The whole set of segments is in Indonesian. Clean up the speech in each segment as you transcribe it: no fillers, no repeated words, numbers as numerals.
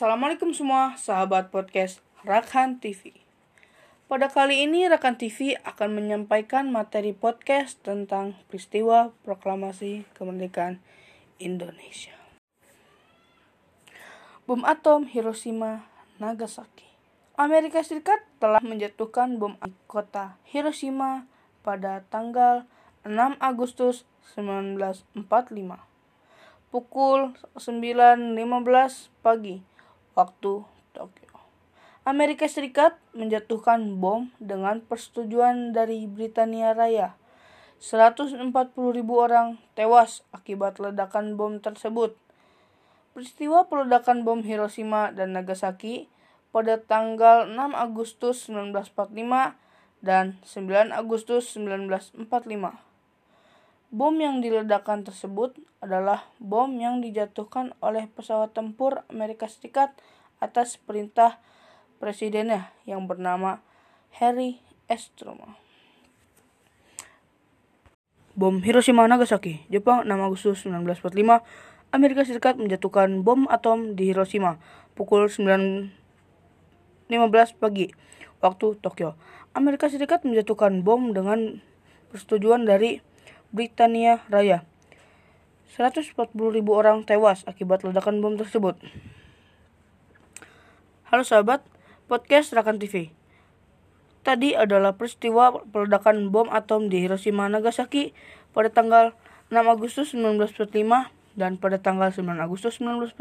Assalamualaikum semua sahabat podcast Rakan TV. Pada kali ini Rakan TV akan menyampaikan materi podcast tentang peristiwa proklamasi kemerdekaan Indonesia. Bom atom Hiroshima, Nagasaki. Amerika Serikat telah menjatuhkan bom di kota Hiroshima pada tanggal 6 Agustus 1945 pukul 9.15 pagi waktu Tokyo. Amerika Serikat menjatuhkan bom dengan persetujuan dari Britania Raya. 140.000 orang tewas akibat ledakan bom tersebut. Peristiwa peledakan bom Hiroshima dan Nagasaki pada tanggal 6 Agustus 1945 dan 9 Agustus 1945. Bom yang diledakkan tersebut adalah bom yang dijatuhkan oleh pesawat tempur Amerika Serikat atas perintah presidennya yang bernama Harry S. Truman. Bom Hiroshima Nagasaki, Jepang 6 Agustus 1945. Amerika Serikat menjatuhkan bom atom di Hiroshima pukul 9.15 pagi waktu Tokyo. Amerika Serikat menjatuhkan bom dengan persetujuan dari Britania Raya. 140.000 orang tewas akibat ledakan bom tersebut. Halo sahabat, podcast Rakan TV. Tadi adalah peristiwa peledakan bom atom di Hiroshima Nagasaki pada tanggal 6 Agustus 1945 dan pada tanggal 9 Agustus 1945.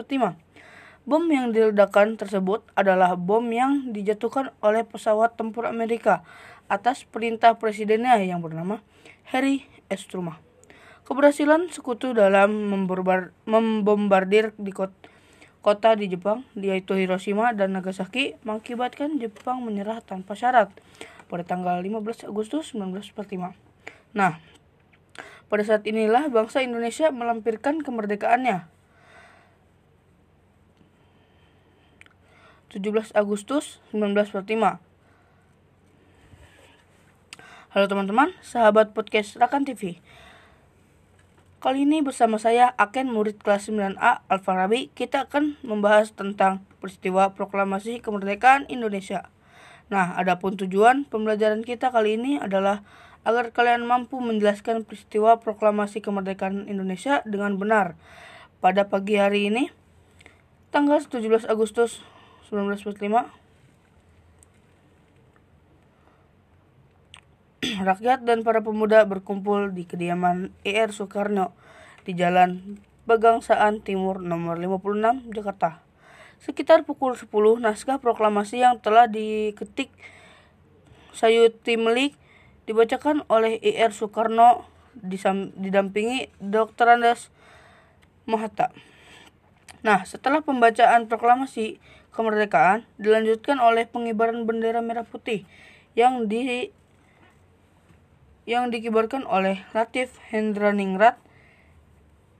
Bom yang diledakkan tersebut adalah bom yang dijatuhkan oleh pesawat tempur Amerika atas perintah presidennya yang bernama Harry S. Truman. Keberhasilan sekutu dalam membombardir di kota di Jepang, yaitu Hiroshima dan Nagasaki, mengakibatkan Jepang menyerah tanpa syarat pada tanggal 15 Agustus 1945. Nah, pada saat inilah bangsa Indonesia melampirkan kemerdekaannya. 17 Agustus 1945. Halo teman-teman, sahabat podcast Rakan TV. Kali ini bersama saya, Aken, murid kelas 9A Al-Farabi, kita akan membahas tentang peristiwa proklamasi kemerdekaan Indonesia. Nah, adapun tujuan pembelajaran kita kali ini adalah agar kalian mampu menjelaskan peristiwa proklamasi kemerdekaan Indonesia dengan benar. Pada pagi hari ini, tanggal 17 Agustus 1945, rakyat dan para pemuda berkumpul di kediaman Ir Soekarno di Jalan Pegangsaan Timur nomor 56 Jakarta. Sekitar pukul 10, naskah proklamasi yang telah diketik Sayuti Melik dibacakan oleh Ir Soekarno didampingi Dr. Andes Mohatta. Nah, setelah pembacaan proklamasi kemerdekaan dilanjutkan oleh pengibaran bendera merah putih yang dikibarkan oleh Latif Hendra Ningrat,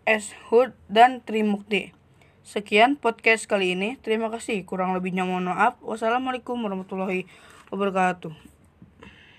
S. Hud, dan Trimukti. Sekian podcast kali ini. Terima kasih. Kurang lebihnya mohon maaf. Wassalamualaikum warahmatullahi wabarakatuh.